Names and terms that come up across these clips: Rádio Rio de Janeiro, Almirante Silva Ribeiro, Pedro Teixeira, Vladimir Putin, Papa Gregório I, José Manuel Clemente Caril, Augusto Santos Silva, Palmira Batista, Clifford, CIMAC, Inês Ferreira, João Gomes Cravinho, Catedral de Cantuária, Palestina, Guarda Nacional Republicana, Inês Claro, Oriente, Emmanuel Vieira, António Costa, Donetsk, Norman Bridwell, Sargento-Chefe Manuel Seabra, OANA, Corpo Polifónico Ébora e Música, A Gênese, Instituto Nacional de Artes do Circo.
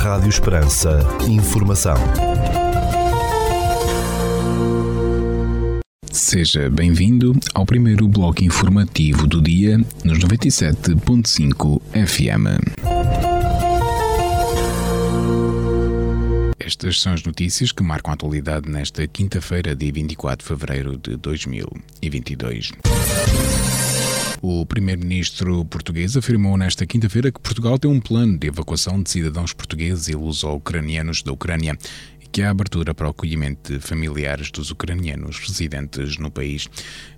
Rádio Esperança. Informação. Seja bem-vindo ao primeiro bloco informativo do dia nos 97.5 FM. Estas são as notícias que marcam a atualidade nesta quinta-feira, dia 24 de fevereiro de 2022. O primeiro-ministro português afirmou nesta quinta-feira que Portugal tem um plano de evacuação de cidadãos portugueses e luso-ucranianos da Ucrânia e que há abertura para o acolhimento de familiares dos ucranianos residentes no país.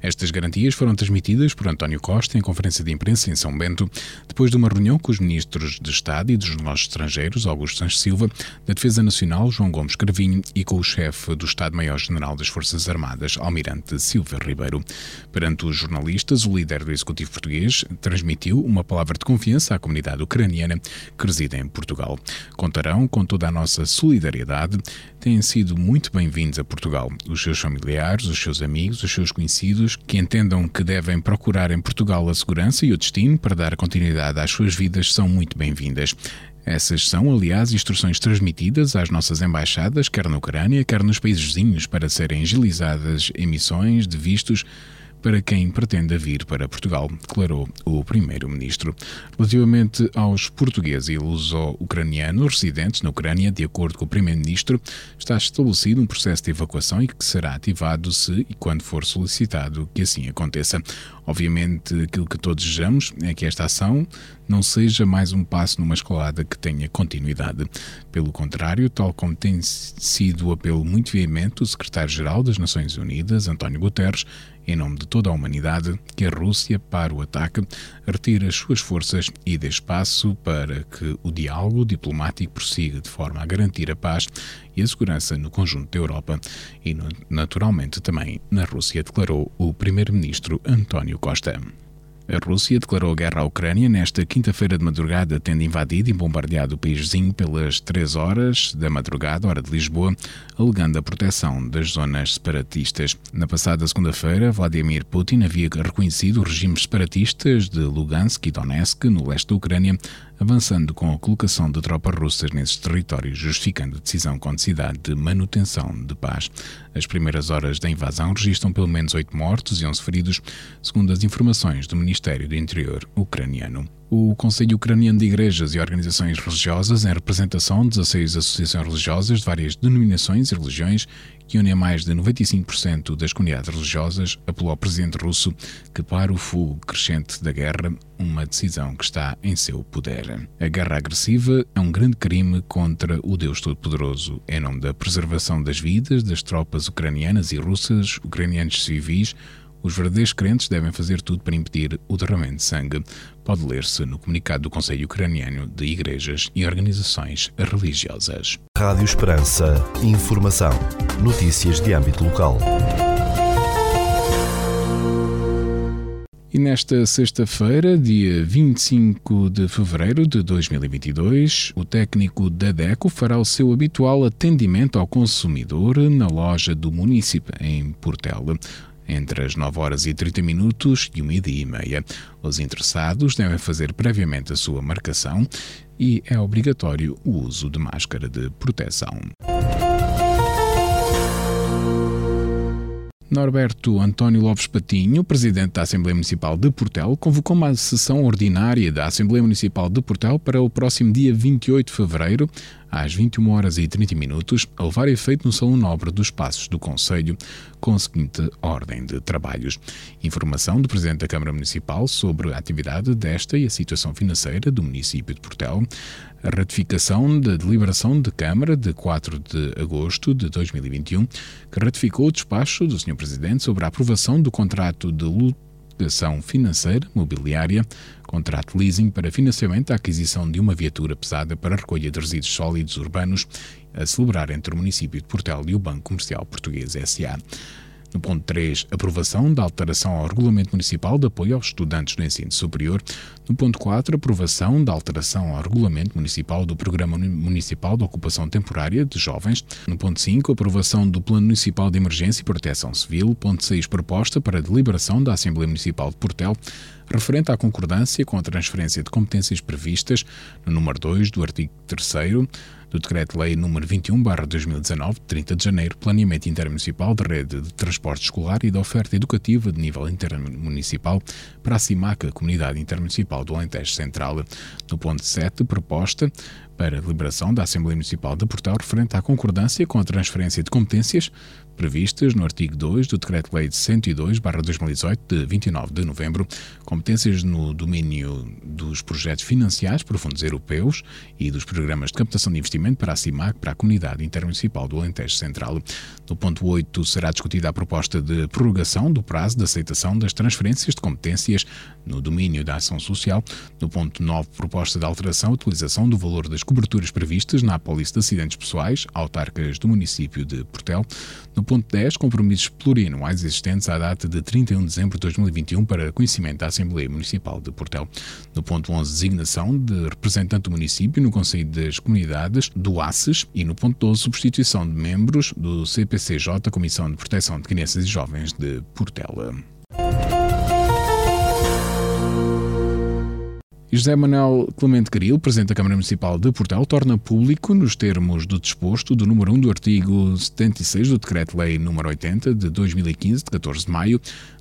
Estas garantias foram transmitidas por António Costa em conferência de imprensa em São Bento, depois de uma reunião com os ministros de Estado e dos Negócios Estrangeiros, Augusto Santos Silva, da Defesa Nacional, João Gomes Cravinho, e com o chefe do Estado-Maior-General das Forças Armadas, Almirante Silva Ribeiro. Perante os jornalistas, o líder do Executivo português transmitiu uma palavra de confiança à comunidade ucraniana que reside em Portugal. Contarão com toda a nossa solidariedade, têm sido muito bem-vindos a Portugal. Os seus familiares, os seus amigos, os seus conhecidos que entendam que devem procurar em Portugal a segurança e o destino para dar continuidade às suas vidas são muito bem-vindas. Essas são, aliás, instruções transmitidas às nossas embaixadas, quer na Ucrânia, quer nos países vizinhos, para serem agilizadas emissões de vistos para quem pretenda vir para Portugal, declarou o primeiro-ministro. Relativamente aos portugueses e luso-ucranianos residentes na Ucrânia, de acordo com o primeiro-ministro, está estabelecido um processo de evacuação e que será ativado se e quando for solicitado que assim aconteça. Obviamente, aquilo que todos desejamos é que esta ação não seja mais um passo numa escalada que tenha continuidade. Pelo contrário, tal como tem sido o apelo muito veemente do secretário-geral das Nações Unidas, António Guterres, em nome de toda a humanidade, que a Rússia pare o ataque, retire as suas forças e dê espaço para que o diálogo diplomático prossiga de forma a garantir a paz e a segurança no conjunto da Europa e, naturalmente, também na Rússia, declarou o primeiro-ministro António Costa. A Rússia declarou guerra à Ucrânia nesta quinta-feira de madrugada, tendo invadido e bombardeado o país vizinho pelas 3 horas da madrugada, hora de Lisboa, alegando a proteção das zonas separatistas. Na passada segunda-feira, Vladimir Putin havia reconhecido regimes separatistas de Lugansk e Donetsk, no leste da Ucrânia, avançando com a colocação de tropas russas nesses territórios, justificando a decisão com necessidade de manutenção de paz. As primeiras horas da invasão registram pelo menos 8 mortos e 11 feridos, segundo as informações do Ministério do Interior ucraniano. O Conselho Ucraniano de Igrejas e Organizações Religiosas, em representação de 16 associações religiosas de várias denominações e religiões, que une a mais de 95% das comunidades religiosas, apelou ao presidente russo que pare o fogo crescente da guerra, uma decisão que está em seu poder. A guerra agressiva é um grande crime contra o Deus Todo-Poderoso. Em nome da preservação das vidas das tropas ucranianas e russas, ucranianos civis, os verdadeiros crentes devem fazer tudo para impedir o derramamento de sangue, pode ler-se no comunicado do Conselho Ucraniano de Igrejas e Organizações Religiosas. Rádio Esperança. Informação. Notícias de âmbito local. E nesta sexta-feira, dia 25 de fevereiro de 2022, o técnico da DECO fará o seu habitual atendimento ao consumidor na loja do município, em Portela, entre as 9 horas e 30 minutos e o meio-dia e meia. Os interessados devem fazer previamente a sua marcação e é obrigatório o uso de máscara de proteção. Norberto António Lopes Patinho, presidente da Assembleia Municipal de Portel, convocou uma sessão ordinária da Assembleia Municipal de Portel para o próximo dia 28 de fevereiro, às 21 horas e 30 minutos, a levar efeito no Salão Nobre dos Passos do Conselho, com a seguinte ordem de trabalhos. Informação do Presidente da Câmara Municipal sobre a atividade desta e a situação financeira do município de Portel. A ratificação da deliberação de Câmara de 4 de agosto de 2021, que ratificou o despacho do Sr. Presidente sobre a aprovação do contrato de locação financeira mobiliária, contrato leasing para financiamento da aquisição de uma viatura pesada para recolha de resíduos sólidos urbanos, a celebrar entre o município de Portel e o Banco Comercial Português S.A. No ponto 3, aprovação da alteração ao Regulamento Municipal de Apoio aos Estudantes do Ensino Superior. No ponto 4, aprovação da alteração ao Regulamento Municipal do Programa Municipal de Ocupação Temporária de Jovens. No ponto 5, aprovação do Plano Municipal de Emergência e Proteção Civil. Ponto 6, proposta para a deliberação da Assembleia Municipal de Portel, referente à concordância com a transferência de competências previstas no número 2 do artigo 3º do Decreto-Lei nº 21/2019, de 30 de janeiro, Planeamento Intermunicipal de Rede de Transporte Escolar e da Oferta Educativa de Nível Intermunicipal para a CIMAC, a Comunidade Intermunicipal do Alentejo Central. No ponto 7, proposta para a deliberação da Assembleia Municipal de Portel referente à concordância com a transferência de competências previstas no artigo 2 do Decreto-Lei de 102/2018, de 29 de novembro, competências no domínio dos projetos financiais por fundos europeus e dos programas de captação de investimento para a CIMAC, para a Comunidade Intermunicipal do Alentejo Central. No ponto 8 será discutida a proposta de prorrogação do prazo de aceitação das transferências de competências no domínio da ação social. No ponto 9, proposta de alteração e utilização do valor das coberturas previstas na apólice de acidentes pessoais autarcas do município de Portel. No ponto 10, compromissos plurianuais existentes à data de 31 de dezembro de 2021 para conhecimento da Assembleia Municipal de Portel. No ponto 11, designação de representante do município no Conselho das Comunidades do ACES. E no ponto 12, substituição de membros do CPCJ, Comissão de Proteção de Crianças e Jovens de Portela. José Manuel Clemente Caril, Presidente da Câmara Municipal de Portel, torna público, nos termos do disposto do número 1 do artigo 76 do Decreto-Lei nº 80 de 2015, de 14 de maio,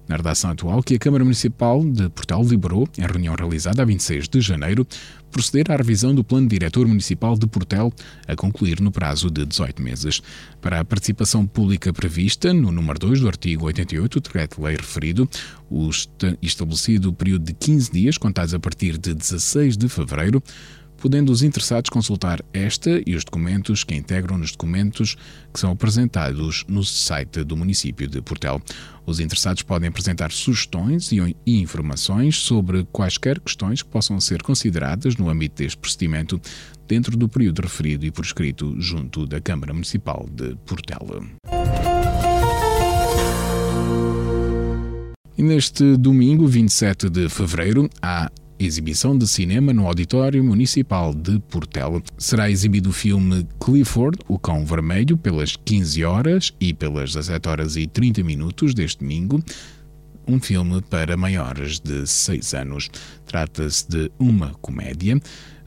na redação atual, que a Câmara Municipal de Portel liberou, em reunião realizada a 26 de janeiro, proceder à revisão do Plano Diretor Municipal de Portel, a concluir no prazo de 18 meses. Para a participação pública prevista no número 2 do artigo 88 do Decreto-Lei referido, o estabelecido o período de 15 dias, contados a partir de 16 de fevereiro, podendo os interessados consultar esta e os documentos que integram nos documentos que são apresentados no site do município de Portel. Os interessados podem apresentar sugestões e informações sobre quaisquer questões que possam ser consideradas no âmbito deste procedimento dentro do período referido e por escrito junto da Câmara Municipal de Portel. E neste domingo, 27 de fevereiro, há exibição de cinema no Auditório Municipal de Portel. Será exibido o filme Clifford, o Cão Vermelho, pelas 15 horas e pelas 17 horas e 30 minutos deste domingo, um filme para maiores de 6 anos. Trata-se de uma comédia,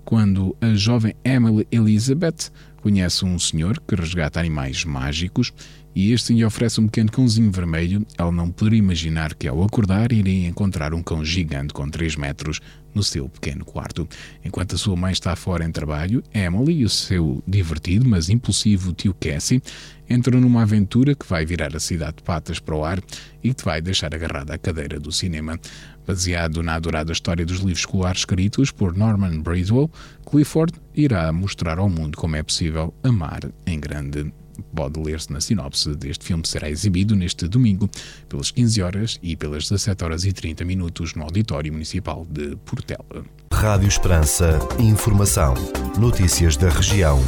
quando a jovem Emily Elizabeth conhece um senhor que resgata animais mágicos e este lhe oferece um pequeno cãozinho vermelho. Ela não poderia imaginar que, ao acordar, iria encontrar um cão gigante com 3 metros no seu pequeno quarto. Enquanto a sua mãe está fora em trabalho, Emily e o seu divertido, mas impulsivo tio Cassie entram numa aventura que vai virar a cidade de patas para o ar e que vai deixar agarrada à cadeira do cinema. Baseado na adorada história dos livros escolares escritos por Norman Bridwell, Clifford irá mostrar ao mundo como é possível amar em grande. Pode ler-se na sinopse deste filme. Será exibido neste domingo pelas 15 horas e pelas 17 horas e 30 minutos no Auditório Municipal de Portel. Rádio Esperança. Informação. Notícias da região.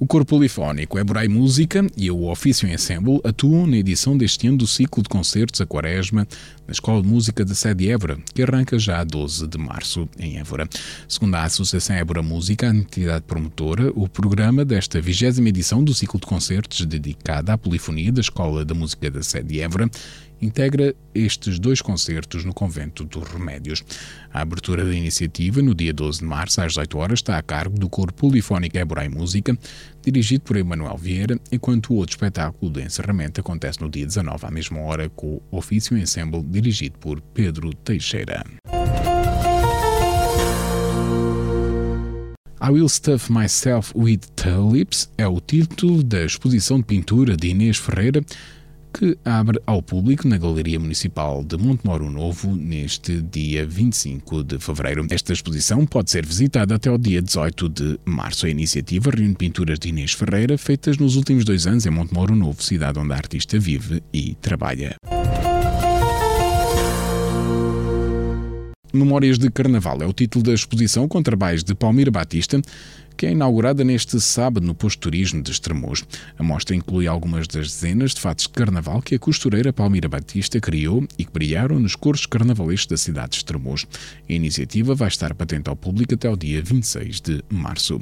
O Corpo Polifónico Ébora e Música e o Officium Ensemble atuam na edição deste ano do ciclo de concertos a Quaresma na Escola de Música da Sede Évora, que arranca já a 12 de março em Évora. Segundo a Associação Évora Música, a entidade promotora, o programa desta 20ª edição do ciclo de concertos dedicada à polifonia da Escola da Música da Sede Évora integra estes 2 concertos no Convento dos Remédios. A abertura da iniciativa, no dia 12 de março, às 18 horas, está a cargo do Corpo Polifónico Ébora e Música, dirigido por Emmanuel Vieira, enquanto o outro espetáculo de encerramento acontece no dia 19, à mesma hora, com o Officium Ensemble, dirigido por Pedro Teixeira. I Will Stuff Myself With Tulips é o título da exposição de pintura de Inês Ferreira, que abre ao público na Galeria Municipal de Montemoro Novo neste dia 25 de fevereiro. Esta exposição pode ser visitada até ao dia 18 de março. A iniciativa reúne pinturas de Inês Ferreira feitas nos últimos 2 anos em Montemoro Novo, cidade onde a artista vive e trabalha. Memórias de Carnaval é o título da exposição com trabalhos de Palmira Batista, que é inaugurada neste sábado no posto de turismo de Estremoz. A mostra inclui algumas das dezenas de fatos de carnaval que a costureira Palmira Batista criou e que brilharam nos cores carnavalescos da cidade de Estremoz. A iniciativa vai estar patente ao público até o dia 26 de março.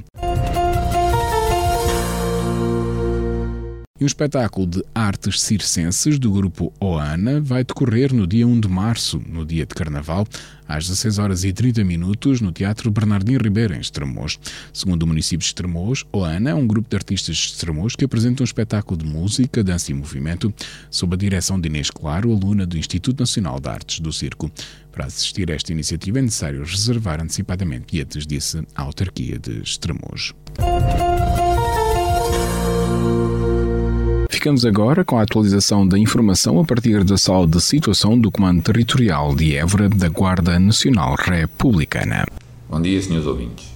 E um espetáculo de artes circenses do grupo OANA vai decorrer no dia 1 de março, no dia de Carnaval, às 16h30, no Teatro Bernardino Ribeiro, em Estremoz. Segundo o município de Estremoz, OANA é um grupo de artistas de Estremoz que apresenta um espetáculo de música, dança e movimento, sob a direção de Inês Claro, aluna do Instituto Nacional de Artes do Circo. Para assistir a esta iniciativa é necessário reservar antecipadamente bilhetes, disse a autarquia de Estremoz. Ficamos agora com a atualização da informação a partir da sala de situação do Comando Territorial de Évora da Guarda Nacional Republicana. Bom dia, senhores ouvintes.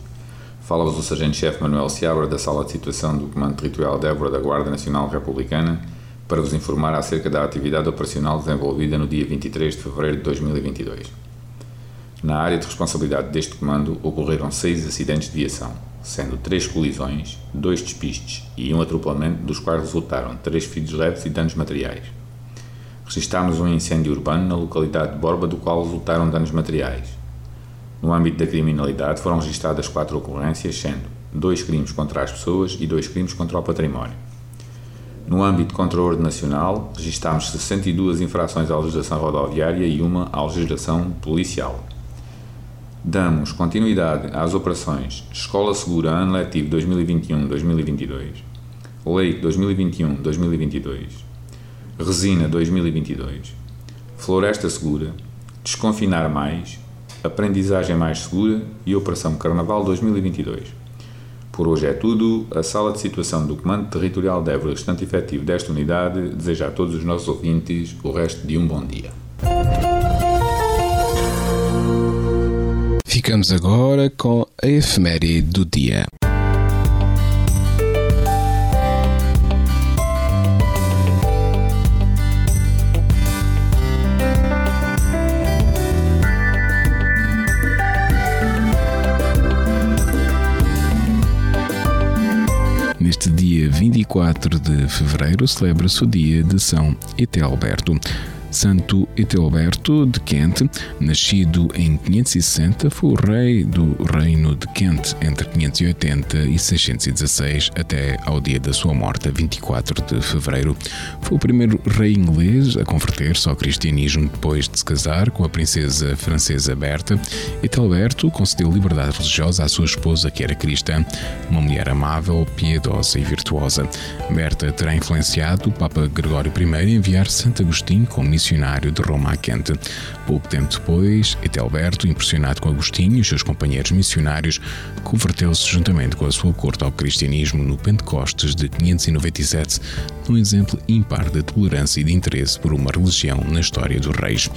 Fala-vos o Sargento-Chefe Manuel Seabra da sala de situação do Comando Territorial de Évora da Guarda Nacional Republicana para vos informar acerca da atividade operacional desenvolvida no dia 23 de fevereiro de 2022. Na área de responsabilidade deste comando ocorreram 6 acidentes de viação, sendo 3 colisões, 2 despistes e 1 atropelamento, dos quais resultaram 3 feridos leves e danos materiais. Registámos um incêndio urbano na localidade de Borba, do qual resultaram danos materiais. No âmbito da criminalidade foram registadas 4 ocorrências, sendo 2 crimes contra as pessoas e 2 crimes contra o património. No âmbito contra a ordem nacional, registámos 62 infrações à legislação rodoviária e 1 à legislação policial. Damos continuidade às operações Escola Segura Ano Letivo 2021-2022, Leite 2021-2022, Resina 2022, Floresta Segura, Desconfinar Mais, Aprendizagem Mais Segura e Operação Carnaval 2022. Por hoje é tudo. A sala de situação do Comando Territorial de Évora, restante efetivo desta unidade, deseja a todos os nossos ouvintes o resto de um bom dia. Ficamos agora com a efeméride do dia. Neste dia 24 de fevereiro celebra-se o dia de São Etelberto. Santo Etelberto de Kent, nascido em 560, foi o rei do reino de Kent entre 580 e 616 até ao dia da sua morte, a 24 de fevereiro. Foi o primeiro rei inglês a converter-se ao cristianismo depois de se casar com a princesa francesa Berta. Etelberto concedeu liberdade religiosa à sua esposa, que era cristã, uma mulher amável, piedosa e virtuosa. Berta terá influenciado o Papa Gregório I a enviar Santo Agostinho como missionário de Roma a Kent. Pouco tempo depois, Etelberto, impressionado com Agostinho e os seus companheiros missionários, converteu-se juntamente com a sua corte ao cristianismo no Pentecostes de 597, um exemplo ímpar de tolerância e de interesse por uma religião na história dos reis.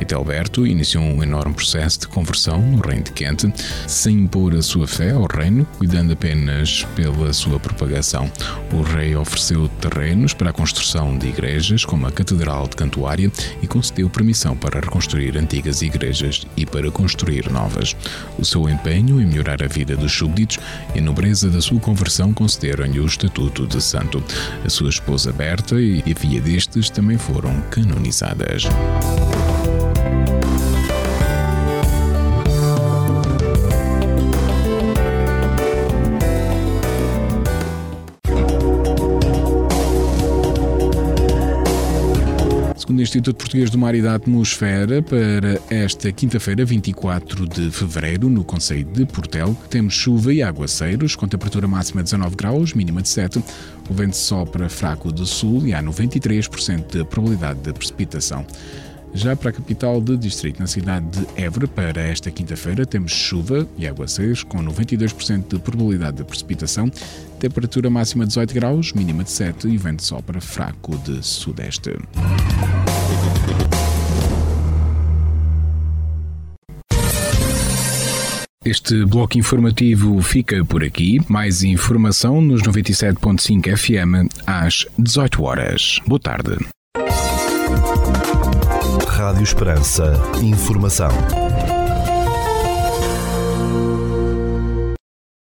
Etelberto iniciou um enorme processo de conversão no reino de Kent, sem impor a sua fé ao reino, cuidando apenas pela sua propagação. O rei ofereceu terrenos para a construção de igrejas, como a Catedral de Cantuária, e concedeu permissão para reconstruir antigas igrejas e para construir novas. O seu empenho em melhorar a vida dos súbditos e a nobreza da sua conversão concederam-lhe o estatuto de santo. A sua esposa Berta e a filha destes também foram canonizadas. Segundo o Instituto Português do Mar e da Atmosfera, para esta quinta-feira, 24 de fevereiro, no concelho de Portel, temos chuva e aguaceiros, com temperatura máxima de 19 graus, mínima de 7. O vento sopra fraco do sul e há 93% de probabilidade de precipitação. Já para a capital de distrito, na cidade de Évora, para esta quinta-feira temos chuva e aguaceiros com 92% de probabilidade de precipitação, temperatura máxima 18 graus, mínima de 7 e vento sopra fraco de sudeste. Este bloco informativo fica por aqui. Mais informação nos 97.5 FM às 18 horas. Boa tarde. Rádio Esperança. Informação.